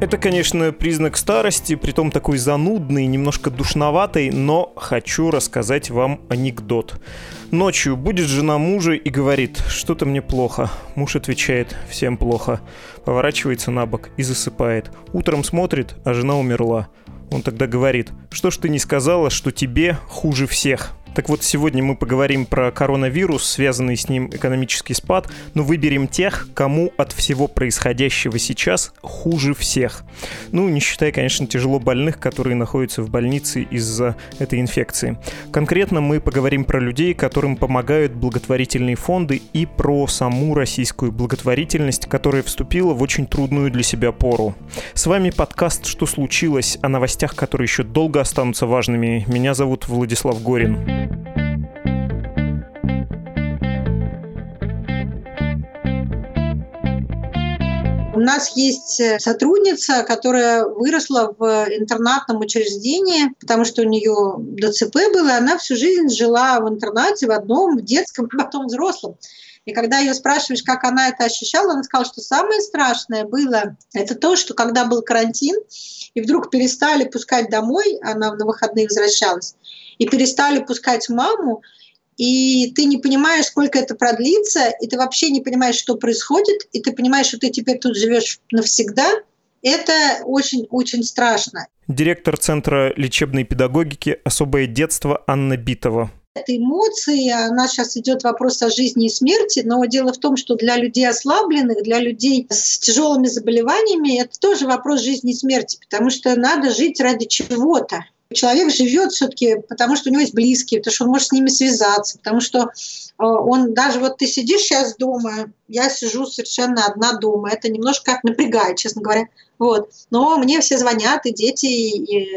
Это, конечно, признак старости, притом такой занудный, немножко душноватый, но хочу рассказать вам анекдот. Ночью будет жена мужа и говорит: «Что-то мне плохо». Муж отвечает: «Всем плохо». Поворачивается на бок и засыпает. Утром смотрит, а жена умерла. Он тогда говорит: «Что ж ты не сказала, что тебе хуже всех?» Так вот, сегодня мы поговорим про коронавирус, связанный с ним экономический спад, но выберем тех, кому от всего происходящего сейчас хуже всех. Ну, не считая, конечно, тяжело больных, которые находятся в больнице из-за этой инфекции. Конкретно мы поговорим про людей, которым помогают благотворительные фонды, и про саму российскую благотворительность, которая вступила в очень трудную для себя пору. С вами подкаст «Что случилось?» о новостях, которые еще долго останутся важными. Меня зовут Владислав Горин. У нас есть сотрудница, которая выросла в интернатном учреждении, потому что у нее ДЦП было, она всю жизнь жила в интернате, в одном, в детском, потом взрослом. И когда ее спрашиваешь, как она это ощущала, она сказала, что самое страшное было, это то, что когда был карантин, и вдруг перестали пускать домой, она на выходные возвращалась, и перестали пускать маму, и ты не понимаешь, сколько это продлится, и ты вообще не понимаешь, что происходит, и ты понимаешь, что ты теперь тут живешь навсегда. Это очень-очень страшно. Директор Центра лечебной педагогики «Особое детство» Анна Битова. Это эмоции, у нас сейчас идет вопрос о жизни и смерти, но дело в том, что для людей ослабленных, для людей с тяжелыми заболеваниями это тоже вопрос жизни и смерти, потому что надо жить ради чего-то. Человек живет все-таки, потому что у него есть близкие, потому что он может с ними связаться, потому что он даже вот ты сидишь сейчас дома, я сижу совершенно одна дома, это немножко напрягает, честно говоря. Вот. Но мне все звонят, и дети, и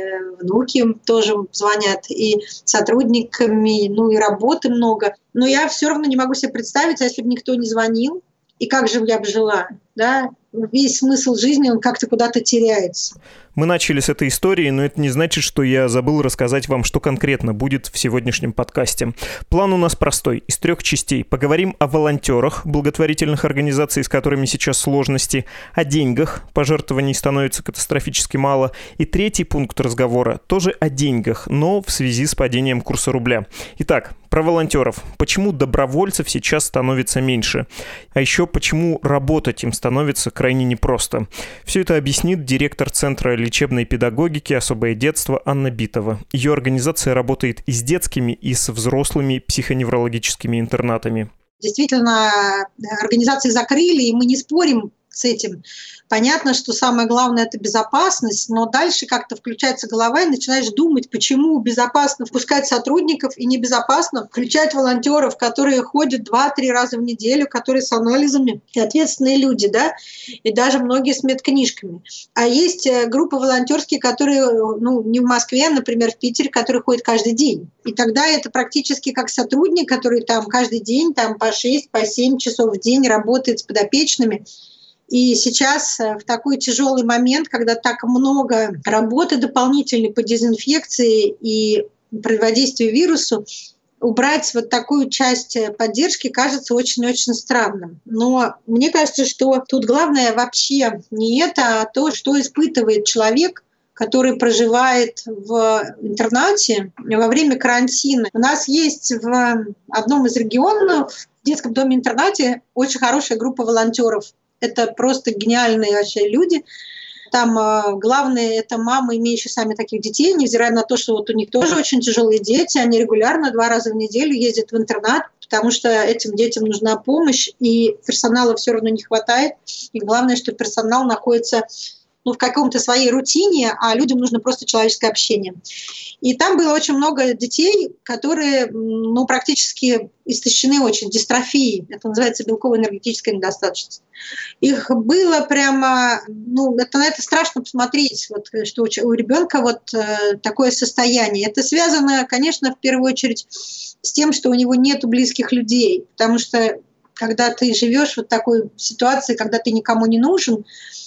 внуки тоже звонят, и сотрудниками, ну и работы много. Но я все равно не могу себе представить, а если бы никто не звонил, и как же я бы жила, да? Весь смысл жизни, он как-то куда-то теряется. Мы начали с этой истории, но это не значит, что я забыл рассказать вам, что конкретно будет в сегодняшнем подкасте. План у нас простой, из 3 частей. Поговорим о волонтерах, благотворительных организаций, с которыми сейчас сложности, о деньгах, пожертвований становится катастрофически мало, и 3 пункт разговора тоже о деньгах, но в связи с падением курса рубля. Итак, про волонтеров. Почему добровольцев сейчас становится меньше? А еще почему работать им становится крайне непросто. Все это объяснит директор Центра лечебной педагогики «Особое детство» Анна Битова. Ее организация работает и с детскими, и с взрослыми психоневрологическими интернатами. Действительно, организации закрыли, и мы не спорим с этим. Понятно, что самое главное – это безопасность, но дальше как-то включается голова и начинаешь думать, почему безопасно впускать сотрудников и небезопасно включать волонтеров, которые ходят 2-3 раза в неделю, которые с анализами, и ответственные люди, да, и даже многие с медкнижками. А есть группы волонтерские, которые, ну, не в Москве, а, например, в Питере, которые ходят каждый день. И тогда это практически как сотрудник, который там каждый день там, по 6-7 часов в день работает с подопечными. И сейчас в такой тяжелый момент, когда так много работы дополнительной по дезинфекции и противодействию вирусу, убрать вот такую часть поддержки кажется очень-очень странным. Но мне кажется, что тут главное вообще не это, а то, что испытывает человек, который проживает в интернате во время карантина. У нас есть в одном из регионов, в детском доме-интернате, очень хорошая группа волонтеров. Это просто гениальные вообще люди. Там главное – это мамы, имеющие сами таких детей, невзирая на то, что вот у них тоже очень тяжелые дети. Они регулярно 2 раза в неделю ездят в интернат, потому что этим детям нужна помощь, и персонала все равно не хватает. И главное, что персонал находится в каком-то своей рутине, а людям нужно просто человеческое общение. И там было очень много детей, которые практически истощены очень, дистрофии. Это называется белково-энергетическая недостаточность. Их было прямо... на это страшно посмотреть, что у ребенка такое состояние. Это связано, конечно, в первую очередь с тем, что у него нет близких людей, потому что когда ты живешь в такой ситуации, когда ты никому не нужен,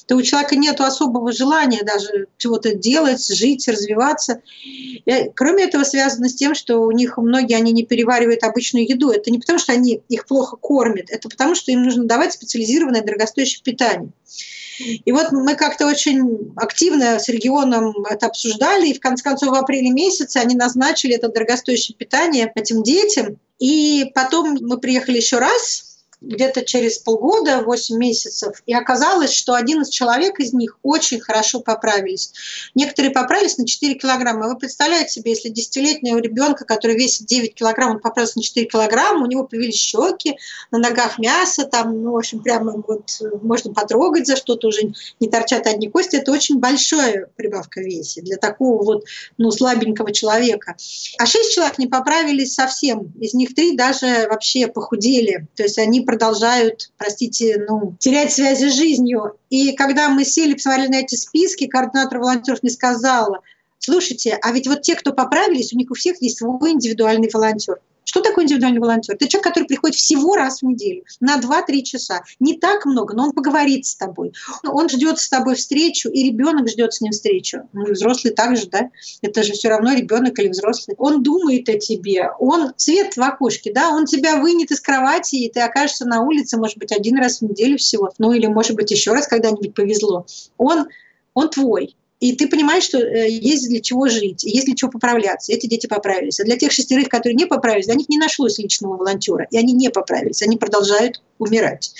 то у человека нет особого желания даже чего-то делать, жить, развиваться. И, кроме этого, связано с тем, что у них многие они не переваривают обычную еду. Это не потому, что они их плохо кормят, это потому, что им нужно давать специализированное дорогостоящее питание. И вот мы как-то очень активно с регионом это обсуждали, и в конце концов в апреле месяце они назначили это дорогостоящее питание этим детям. И потом мы приехали еще раз, где-то через полгода, 8 месяцев, и оказалось, что 11 человек из них очень хорошо поправились. Некоторые поправились на 4 килограмма. Вы представляете себе, если 10-летнего ребенка, который весит 9 килограмм, он поправился на 4 килограмма, у него появились щеки, на ногах мясо, там, ну, в общем, прямо вот можно потрогать за что-то, уже не торчат одни кости. Это очень большая прибавка в весе для такого вот, ну, слабенького человека. А 6 человек не поправились совсем. Из них 3 даже вообще похудели. То есть они продолжают, простите, терять связи с жизнью. И когда мы сели, посмотрели на эти списки, координатор волонтеров мне сказала: слушайте, а ведь вот те, кто поправились, у них у всех есть свой индивидуальный волонтер. Что такое индивидуальный волонтер? Это человек, который приходит всего раз в неделю, на 2-3 часа. Не так много, но он поговорит с тобой. Он ждет с тобой встречу, и ребенок ждет с ним встречу. Ну, взрослый также, да? Это же все равно ребенок или взрослый. Он думает о тебе, он свет в окошке, да? Он тебя вынет из кровати, и ты окажешься на улице, может быть, один раз в неделю всего. Ну, или, может быть, еще раз когда-нибудь повезло. Он твой. И ты понимаешь, что есть для чего жить, есть для чего поправляться. Эти дети поправились. А для тех 6, которые не поправились, для них не нашлось личного волонтера, и они не поправились, они продолжают умирать.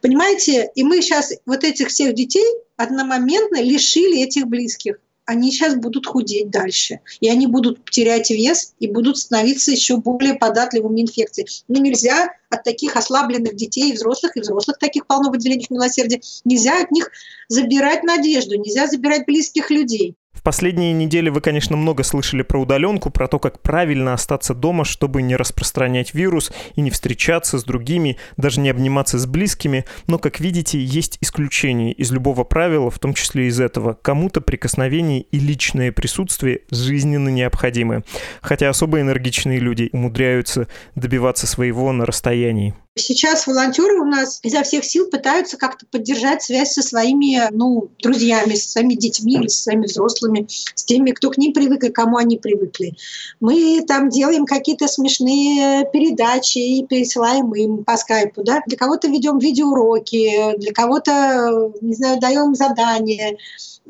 Понимаете? И мы сейчас вот этих всех детей одномоментно лишили этих близких. Они сейчас будут худеть дальше, и они будут терять вес, и будут становиться еще более податливыми инфекциям. Но нельзя от таких ослабленных детей, и взрослых таких полно в отделениях милосердия, нельзя от них забирать надежду, нельзя забирать близких людей. В последние недели вы, конечно, много слышали про удаленку, про то, как правильно остаться дома, чтобы не распространять вирус и не встречаться с другими, даже не обниматься с близкими. Но, как видите, есть исключения из любого правила, в том числе из этого. Кому-то прикосновение и личное присутствие жизненно необходимы. Хотя особо энергичные люди умудряются добиваться своего на расстоянии. Сейчас волонтеры у нас изо всех сил пытаются как-то поддержать связь со своими, друзьями, со своими детьми или со своими взрослыми, с теми, кто к ним привык и кому они привыкли. Мы там делаем какие-то смешные передачи и пересылаем им по скайпу, да? Для кого-то ведем видеоуроки, для кого-то, даем задания.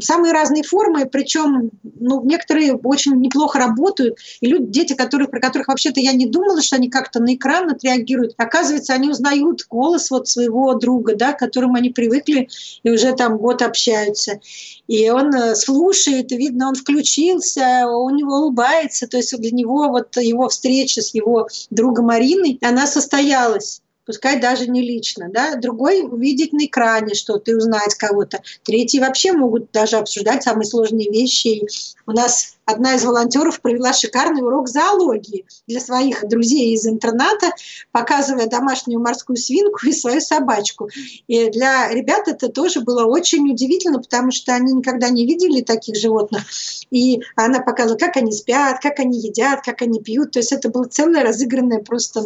Самые разные формы, причем некоторые очень неплохо работают. И люди, дети, про которых вообще-то я не думала, что они как-то на экран отреагируют. Оказывается, они узнают голос вот своего друга, да, к которому они привыкли и уже там год общаются. И он слушает, и видно, он включился, у него улыбается. То есть для него вот его встреча с его другом Мариной, она состоялась. Пускай даже не лично, да, другой увидеть на экране что-то и узнать кого-то. Третьи вообще могут даже обсуждать самые сложные вещи. И у нас одна из волонтеров провела шикарный урок зоологии для своих друзей из интерната, показывая домашнюю морскую свинку и свою собачку. И для ребят это тоже было очень удивительно, потому что они никогда не видели таких животных. И она показывала, как они спят, как они едят, как они пьют. То есть это было целое разыгранное просто,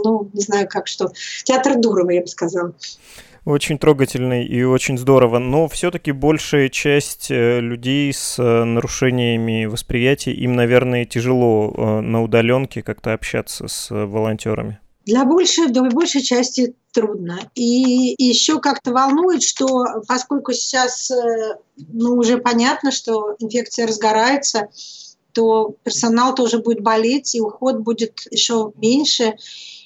театр Дурова, я бы сказала. Очень трогательный и очень здорово, но все-таки большая часть людей с нарушениями восприятия, им, наверное, тяжело на удаленке как-то общаться с волонтерами. Для большей части трудно. И еще как-то волнует, что поскольку сейчас уже понятно, что инфекция разгорается, то персонал тоже будет болеть, и уход будет еще меньше.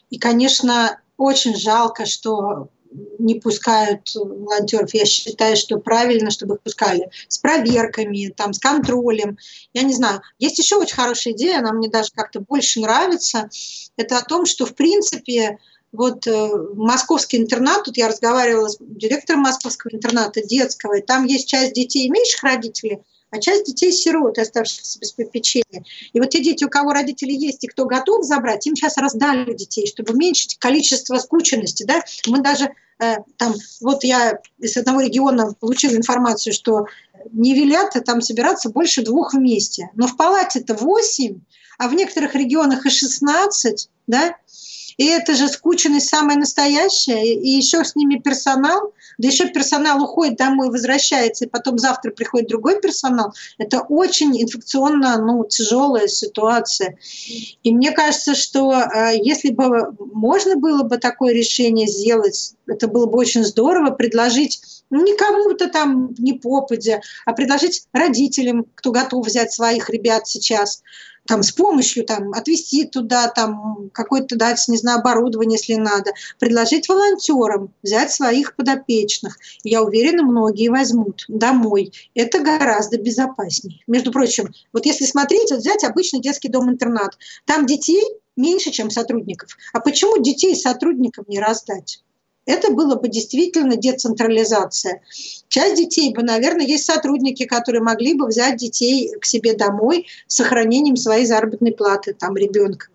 И, конечно, очень жалко, что не пускают волонтеров. Я считаю, что правильно, чтобы их пускали с проверками, с контролем. Я не знаю. Есть еще очень хорошая идея, она мне даже как-то больше нравится. Это о том, что в принципе московский интернат, тут я разговаривала с директором московского интерната детского, и там есть часть детей, имеющих родителей, а часть детей-сирот, оставшихся без попечения. И вот те дети, у кого родители есть и кто готов забрать, им сейчас раздали детей, чтобы уменьшить количество скученности. Да? Мы даже я из одного региона получила информацию, что не велят собираться больше 2 вместе. Но в палате-то 8, а в некоторых регионах и 16, да? И это же скучность самая настоящая. И еще с ними персонал. Да еще персонал уходит домой, возвращается, и потом завтра приходит другой персонал. Это очень инфекционно, тяжелая ситуация. И мне кажется, что если бы можно было бы такое решение сделать, это было бы очень здорово, предложить не кому-то там не попадя, а предложить родителям, кто готов взять своих ребят сейчас, там, с помощью отвезти туда, какое-то дать, не знаю, оборудование, если надо, предложить волонтерам взять своих подопечных. Я уверена, многие возьмут домой. Это гораздо безопаснее. Между прочим, вот если смотреть, вот взять обычный детский дом-интернат, там детей меньше, чем сотрудников. А почему детей сотрудникам не раздать? Это было бы действительно децентрализация. Часть детей бы, наверное, есть сотрудники, которые могли бы взять детей к себе домой с сохранением своей заработной платы, ребенка,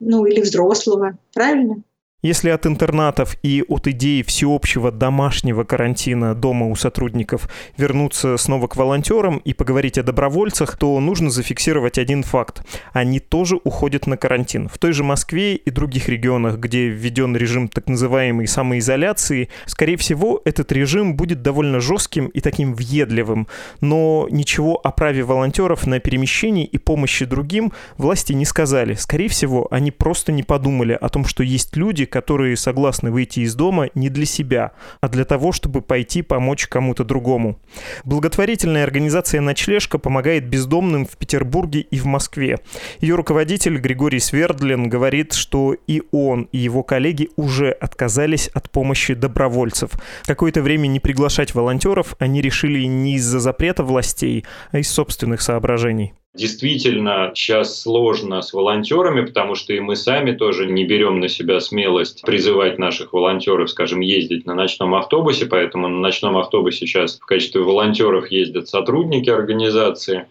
или взрослого, правильно? Если от интернатов и от идей всеобщего домашнего карантина дома у сотрудников вернуться снова к волонтерам и поговорить о добровольцах, то нужно зафиксировать один факт. Они тоже уходят на карантин. В той же Москве и других регионах, где введен режим так называемой самоизоляции, скорее всего, этот режим будет довольно жестким и таким въедливым. Но ничего о праве волонтеров на перемещение и помощи другим власти не сказали. Скорее всего, они просто не подумали о том, что есть люди, которые согласны выйти из дома не для себя, а для того, чтобы пойти помочь кому-то другому. Благотворительная организация «Ночлежка» помогает бездомным в Петербурге и в Москве. Ее руководитель Григорий Свердлин говорит, что и он, и его коллеги уже отказались от помощи добровольцев. Какое-то время не приглашать волонтеров они решили не из-за запрета властей, а из собственных соображений. Действительно, сейчас сложно с волонтерами, потому что и мы сами тоже не берем на себя смелость призывать наших волонтеров, скажем, ездить на ночном автобусе, поэтому на ночном автобусе сейчас в качестве волонтеров ездят сотрудники организации.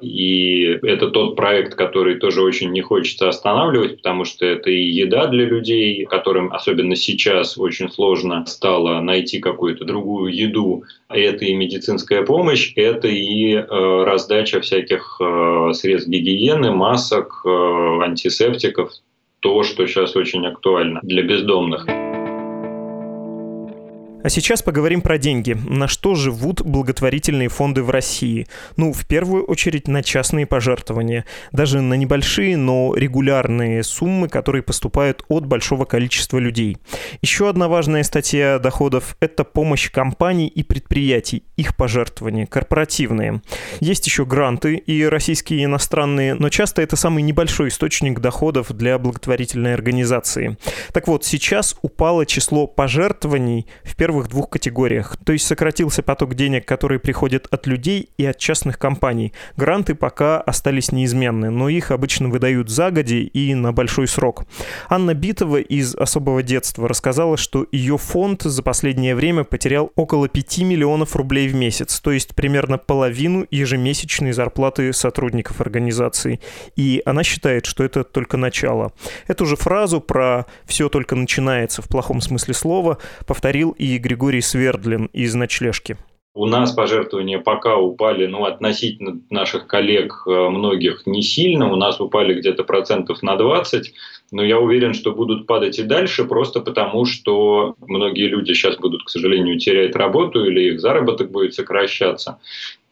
И это тот проект, который тоже очень не хочется останавливать, потому что это и еда для людей, которым особенно сейчас очень сложно стало найти какую-то другую еду. Это и медицинская помощь, это и раздача всяких средств гигиены, масок, антисептиков. То, что сейчас очень актуально для бездомных. А сейчас поговорим про деньги. На что живут благотворительные фонды в России? В первую очередь на частные пожертвования. Даже на небольшие, но регулярные суммы, которые поступают от большого количества людей. Еще одна важная статья доходов – это помощь компаний и предприятий, их пожертвования, корпоративные. Есть еще гранты и российские, и иностранные, но часто это самый небольшой источник доходов для благотворительной организации. Так вот, сейчас упало число пожертвований в первых двух категориях. То есть сократился поток денег, которые приходят от людей и от частных компаний. Гранты пока остались неизменны, но их обычно выдают загоди и на большой срок. Анна Битова из «Особого детства» рассказала, что ее фонд за последнее время потерял около 5 миллионов рублей в месяц, то есть примерно половину ежемесячной зарплаты сотрудников организации. И она считает, что это только начало. Эту же фразу про «все только начинается» в плохом смысле слова повторил и Григорий Свердлин из «Ночлежки». У нас пожертвования пока упали, относительно наших коллег многих не сильно. У нас упали где-то 20%, но я уверен, что будут падать и дальше, просто потому, что многие люди сейчас будут, к сожалению, терять работу или их заработок будет сокращаться.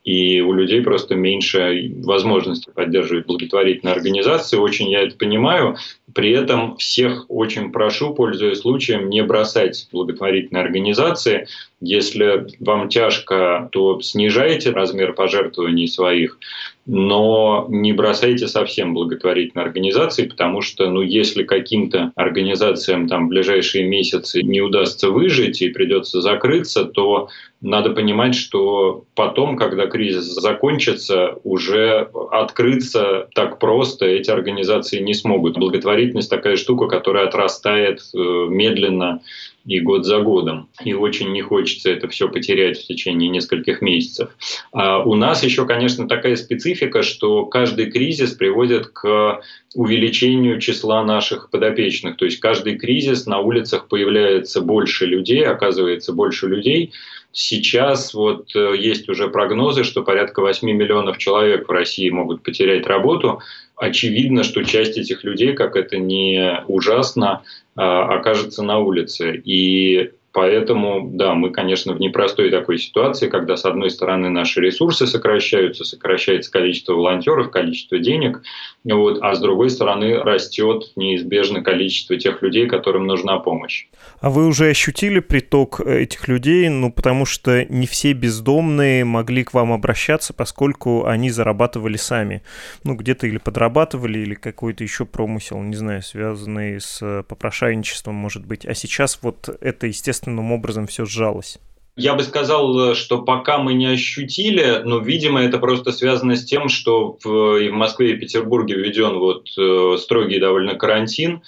И у людей просто меньше возможности поддерживать благотворительные организации. Очень я это понимаю. При этом всех очень прошу, пользуясь случаем, не бросать благотворительные организации. Если вам тяжко, то снижайте размер пожертвований своих, но не бросайте совсем благотворительные организации, потому что если каким-то организациям в ближайшие месяцы не удастся выжить и придется закрыться, то надо понимать, что потом, когда кризис закончится, уже открыться так просто эти организации не смогут. Благотворительность такая штука, которая отрастает медленно и год за годом. И очень не хочется это все потерять в течение нескольких месяцев. А у нас еще, конечно, такая специфика, что каждый кризис приводит к увеличению числа наших подопечных. То есть каждый кризис на улицах появляется больше людей, оказывается больше людей. Сейчас вот есть уже прогнозы, что порядка 8 миллионов человек в России могут потерять работу. Очевидно, что часть этих людей, как это не ужасно, окажется на улице. И поэтому, да, мы, конечно, в непростой такой ситуации, когда, с одной стороны, наши ресурсы сокращаются, сокращается количество волонтеров, количество денег, вот, а с другой стороны, растет неизбежно количество тех людей, которым нужна помощь. А вы уже ощутили приток этих людей? Ну, потому что не все бездомные могли к вам обращаться, поскольку они зарабатывали сами. Ну, где-то или подрабатывали, или какой-то еще промысел, не знаю, связанный с попрошайничеством, может быть. А сейчас вот это, естественно, образом все сжалось. Я бы сказал, что пока мы не ощутили, но, видимо, это просто связано с тем, что в Москве и Петербурге введен строгий довольно карантин,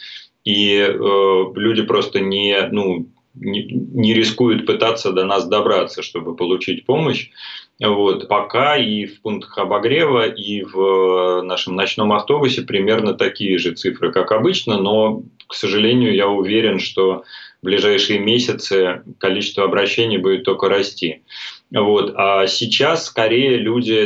и люди просто не рискуют пытаться до нас добраться, чтобы получить помощь. Вот, пока и в пунктах обогрева, и в нашем ночном автобусе примерно такие же цифры, как обычно, но, к сожалению, я уверен, что в ближайшие месяцы количество обращений будет только расти. Вот. А сейчас скорее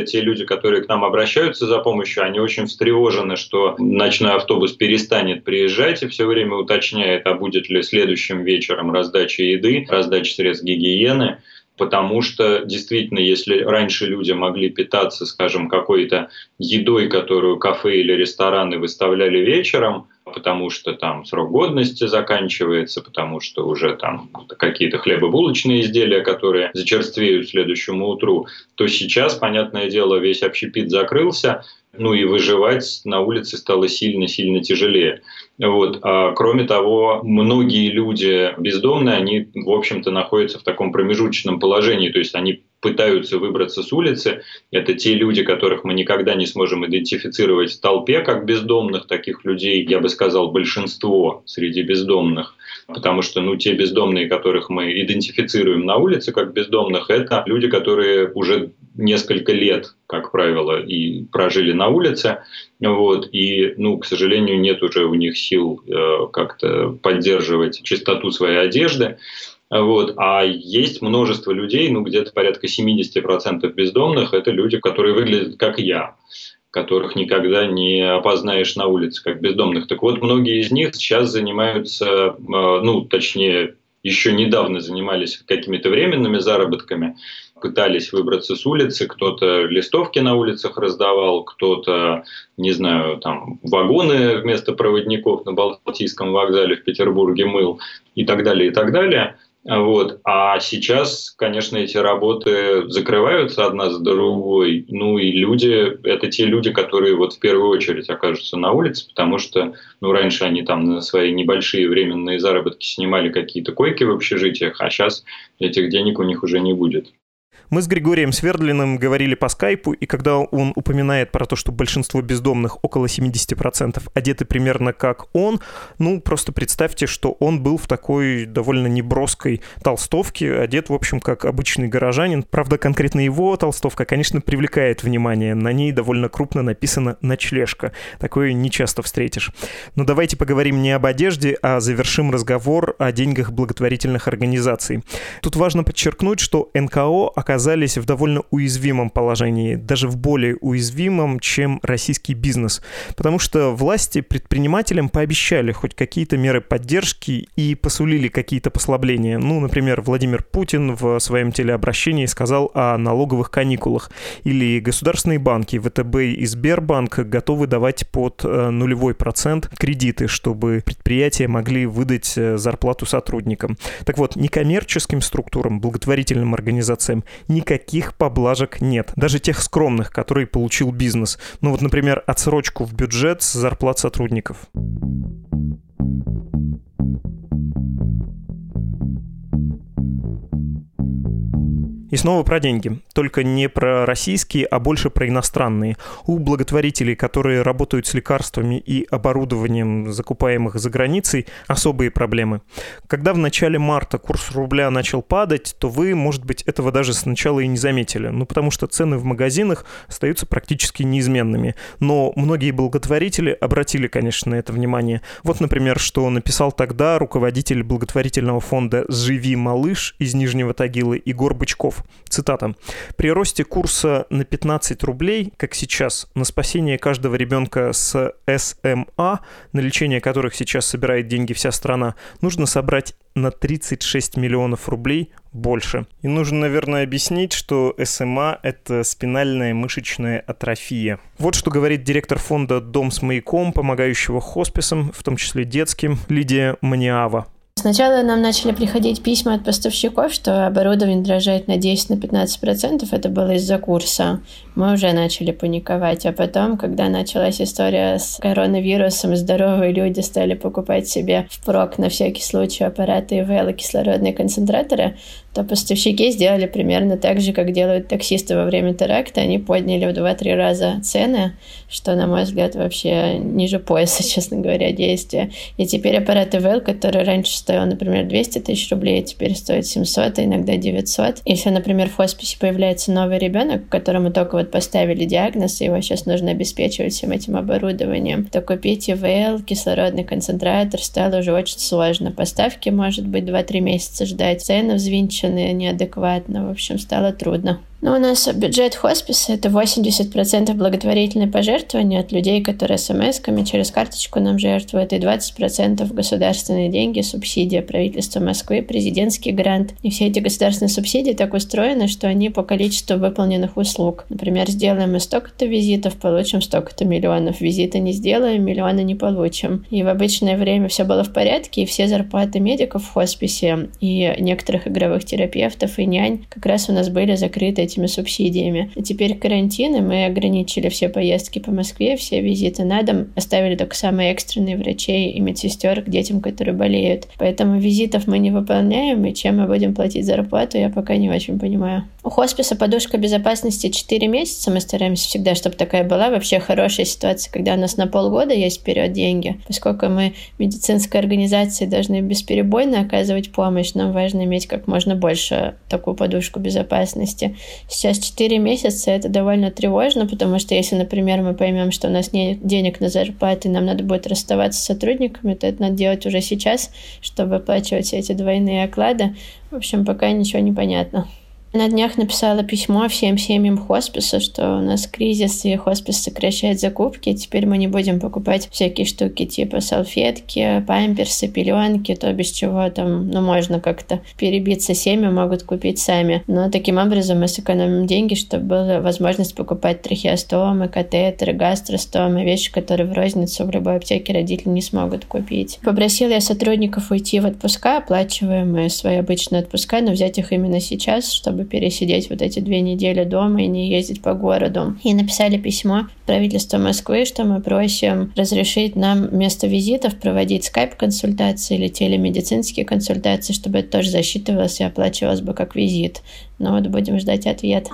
те люди, которые к нам обращаются за помощью, они очень встревожены, что ночной автобус перестанет приезжать и все время уточняет, а будет ли следующим вечером раздача еды, раздача средств гигиены. Потому что, действительно, если раньше люди могли питаться, скажем, какой-то едой, которую кафе или рестораны выставляли вечером, потому что там срок годности заканчивается, потому что уже там какие-то хлебобулочные изделия, которые зачерствеют к следующему утру, то сейчас, понятное дело, весь общепит закрылся, и выживать на улице стало сильно-сильно тяжелее. Вот. А кроме того, многие люди бездомные, они, в общем-то, находятся в таком промежуточном положении, то есть они пытаются выбраться с улицы. Это те люди, которых мы никогда не сможем идентифицировать в толпе как бездомных. Таких людей, я бы сказал, большинство среди бездомных. Потому что те бездомные, которых мы идентифицируем на улице как бездомных, это люди, которые уже несколько лет, как правило, и прожили на улице. Вот, и, к сожалению, нет уже у них сил как-то поддерживать чистоту своей одежды. Вот. А есть множество людей, где-то порядка 70% бездомных, это люди, которые выглядят как я, которых никогда не опознаешь на улице как бездомных. Так вот, многие из них сейчас занимаются, точнее, еще недавно занимались какими-то временными заработками, пытались выбраться с улицы, кто-то листовки на улицах раздавал, кто-то, не знаю, там вагоны вместо проводников на Балтийском вокзале в Петербурге мыл и так далее, и так далее. Вот. А сейчас, конечно, эти работы закрываются одна за другой. И люди, это те люди, которые в первую очередь окажутся на улице, потому что раньше они там на свои небольшие временные заработки снимали какие-то койки в общежитиях, а сейчас этих денег у них уже не будет. Мы с Григорием Свердлиным говорили по скайпу, и когда он упоминает про то, что большинство бездомных, около 70%, одеты примерно как он, просто представьте, что он был в такой довольно неброской толстовке, одет, в общем, как обычный горожанин. Правда, конкретно его толстовка, конечно, привлекает внимание. На ней довольно крупно написано «Ночлежка». Такое не часто встретишь. Но давайте поговорим не об одежде, а завершим разговор о деньгах благотворительных организаций. Тут важно подчеркнуть, что НКО оказались в довольно уязвимом положении, даже в более уязвимом, чем российский бизнес, потому что власти предпринимателям пообещали хоть какие-то меры поддержки и посулили какие-то послабления. Например, Владимир Путин в своем телеобращении сказал о налоговых каникулах, или государственные банки ВТБ и Сбербанк готовы давать под 0% кредиты, чтобы предприятия могли выдать зарплату сотрудникам. Так вот, некоммерческим структурам, благотворительным организациям никаких поблажек нет, даже тех скромных, которые получил бизнес. Например, отсрочку в бюджет с зарплат сотрудников. И И снова про деньги. Только не про российские, а больше про иностранные. У благотворителей, которые работают с лекарствами и оборудованием, закупаемых за границей, особые проблемы. Когда в начале марта курс рубля начал падать, то вы, может быть, этого даже сначала и не заметили. Ну, потому что цены в магазинах остаются практически неизменными. Но многие благотворители обратили, конечно, на это внимание. Вот, например, что написал тогда руководитель благотворительного фонда «Живи, малыш» из Нижнего Тагила Егор Бычков. Цитата. «При росте курса на 15 рублей, как сейчас, на спасение каждого ребенка с СМА, на лечение которых сейчас собирает деньги вся страна, нужно собрать на 36 миллионов рублей больше». И нужно, наверное, объяснить, что СМА – это спинальная мышечная атрофия. Вот что говорит директор фонда «Дом с маяком», помогающего хосписам, в том числе детским, Лидия Мониава. Сначала нам начали приходить письма от поставщиков, что оборудование дорожает на 10-15%. Это было из-за курса. Мы уже начали паниковать. А потом, когда началась история с коронавирусом, здоровые люди стали покупать себе впрок на всякий случай аппараты ИВЛ и кислородные концентраторы, то поставщики сделали примерно так же, как делают таксисты во время теракта. Они подняли в 2-3 раза цены, что, на мой взгляд, вообще ниже пояса, честно говоря, действия. И теперь аппарат ИВЛ, который раньше стоил, например, 200 тысяч рублей, теперь стоит 700, а иногда 900. Если, например, в хосписе появляется новый ребенок, которому только вот поставили диагноз, и его сейчас нужно обеспечивать всем этим оборудованием, то купить ИВЛ, кислородный концентратор стало уже очень сложно. Поставки, может быть, 2-3 месяца ждать, цены взвинчены неадекватно, в общем, стало трудно. Но у нас бюджет хосписа — это 80% благотворительные пожертвования от людей, которые смс-ками через карточку нам жертвуют, и 20% государственные деньги, субсидия правительства Москвы, президентский грант. И все эти государственные субсидии так устроены, что они по количеству выполненных услуг. Например, сделаем мы столько-то визитов, получим столько-то миллионов. Визиты не сделаем, миллионы не получим. И в обычное время все было в порядке, и все зарплаты медиков в хосписе, и некоторых игровых терапевтов, и нянь как раз у нас были закрыты этими субсидиями. А теперь карантин, и мы ограничили все поездки по Москве, все визиты на дом, оставили только самые экстренные врачей и медсестер к детям, которые болеют. Поэтому визитов мы не выполняем, и чем мы будем платить зарплату, я пока не очень понимаю. У хосписа подушка безопасности 4 месяца, мы стараемся всегда, чтобы такая была. Вообще хорошая ситуация, когда у нас на полгода есть вперед деньги. Поскольку мы медицинской организации должны бесперебойно оказывать помощь, нам важно иметь как можно больше такую подушку безопасности. Сейчас 4 месяца, это довольно тревожно, потому что если, например, мы поймем, что у нас нет денег на зарплаты, нам надо будет расставаться с сотрудниками, то это надо делать уже сейчас, чтобы оплачивать все эти двойные оклады. В общем, пока ничего не понятно. На днях написала письмо всем семьям хосписа, что у нас кризис, и хоспис сокращает закупки. Теперь мы не будем покупать всякие штуки типа салфетки, памперсы, пеленки, то без чего там, ну, можно как-то перебиться, семьи могут купить сами. Но таким образом мы сэкономим деньги, чтобы была возможность покупать трахеостомы, катетеры, гастростомы, вещи, которые в розницу в любой аптеке родители не смогут купить. Попросила я сотрудников уйти в отпуска, оплачиваемые свои обычные отпуска, но взять их именно сейчас, чтобы пересидеть вот эти 2 недели дома и не ездить по городу. И написали письмо правительству Москвы, что мы просим разрешить нам вместо визитов проводить скайп-консультации или телемедицинские консультации, чтобы это тоже засчитывалось и оплачивалось бы как визит. Но вот будем ждать ответ.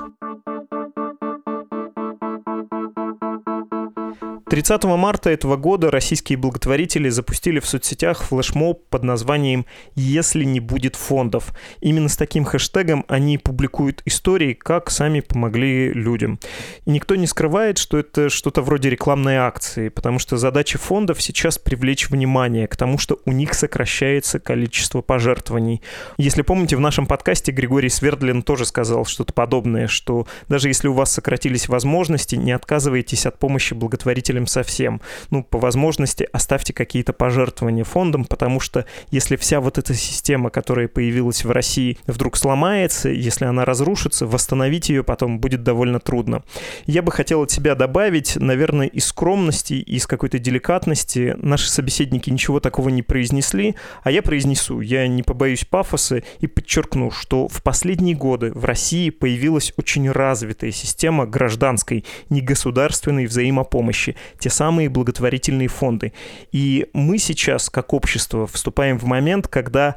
30 марта этого года российские благотворители запустили в соцсетях флешмоб под названием «Если не будет фондов». Именно с таким хэштегом они публикуют истории, как сами помогли людям. И никто не скрывает, что это что-то вроде рекламной акции, потому что задача фондов сейчас привлечь внимание к тому, что у них сокращается количество пожертвований. Если помните, в нашем подкасте Григорий Свердлин тоже сказал что-то подобное, что даже если у вас сократились возможности, не отказывайтесь от помощи благотворителям совсем. Ну, по возможности оставьте какие-то пожертвования фондам, потому что если вся вот эта система, которая появилась в России, вдруг сломается, если она разрушится, восстановить ее потом будет довольно трудно. Я бы хотел от себя добавить, наверное, из скромности, из какой-то деликатности. Наши собеседники ничего такого не произнесли, а я произнесу. Я не побоюсь пафоса и подчеркну, что в последние годы в России появилась очень развитая система гражданской, негосударственной взаимопомощи, те самые благотворительные фонды. И мы сейчас, как общество, вступаем в момент, когда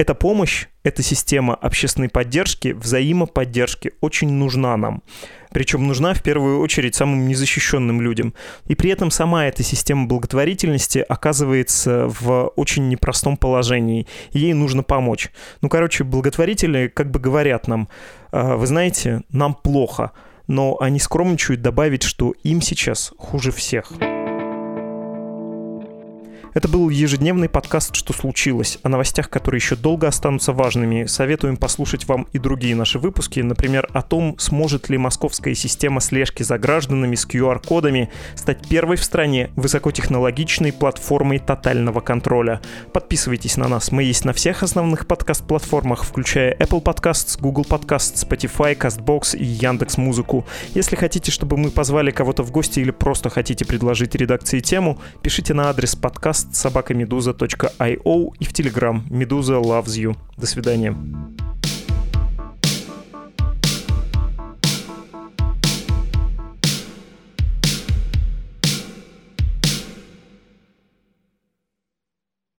Эта помощь, эта система общественной поддержки, взаимоподдержки очень нужна нам. Причем нужна в первую очередь самым незащищенным людям. И при этом сама эта система благотворительности оказывается в очень непростом положении. Ей нужно помочь. Ну, короче, благотворители как бы говорят нам, вы знаете, нам плохо, но они скромничают добавить, что им сейчас хуже всех. Это был ежедневный подкаст «Что случилось?», о новостях, которые еще долго останутся важными. Советуем послушать вам и другие наши выпуски, например, о том, сможет ли московская система слежки за гражданами с QR-кодами стать первой в стране высокотехнологичной платформой тотального контроля. Подписывайтесь на нас, мы есть на всех основных подкаст-платформах, включая Apple Podcasts, Google Podcasts, Spotify, CastBox и Яндекс.Музыку. Если хотите, чтобы мы позвали кого-то в гости или просто хотите предложить редакции тему, пишите на адрес подкаст@meduza.io и в Telegram Meduza Loves You. До свидания.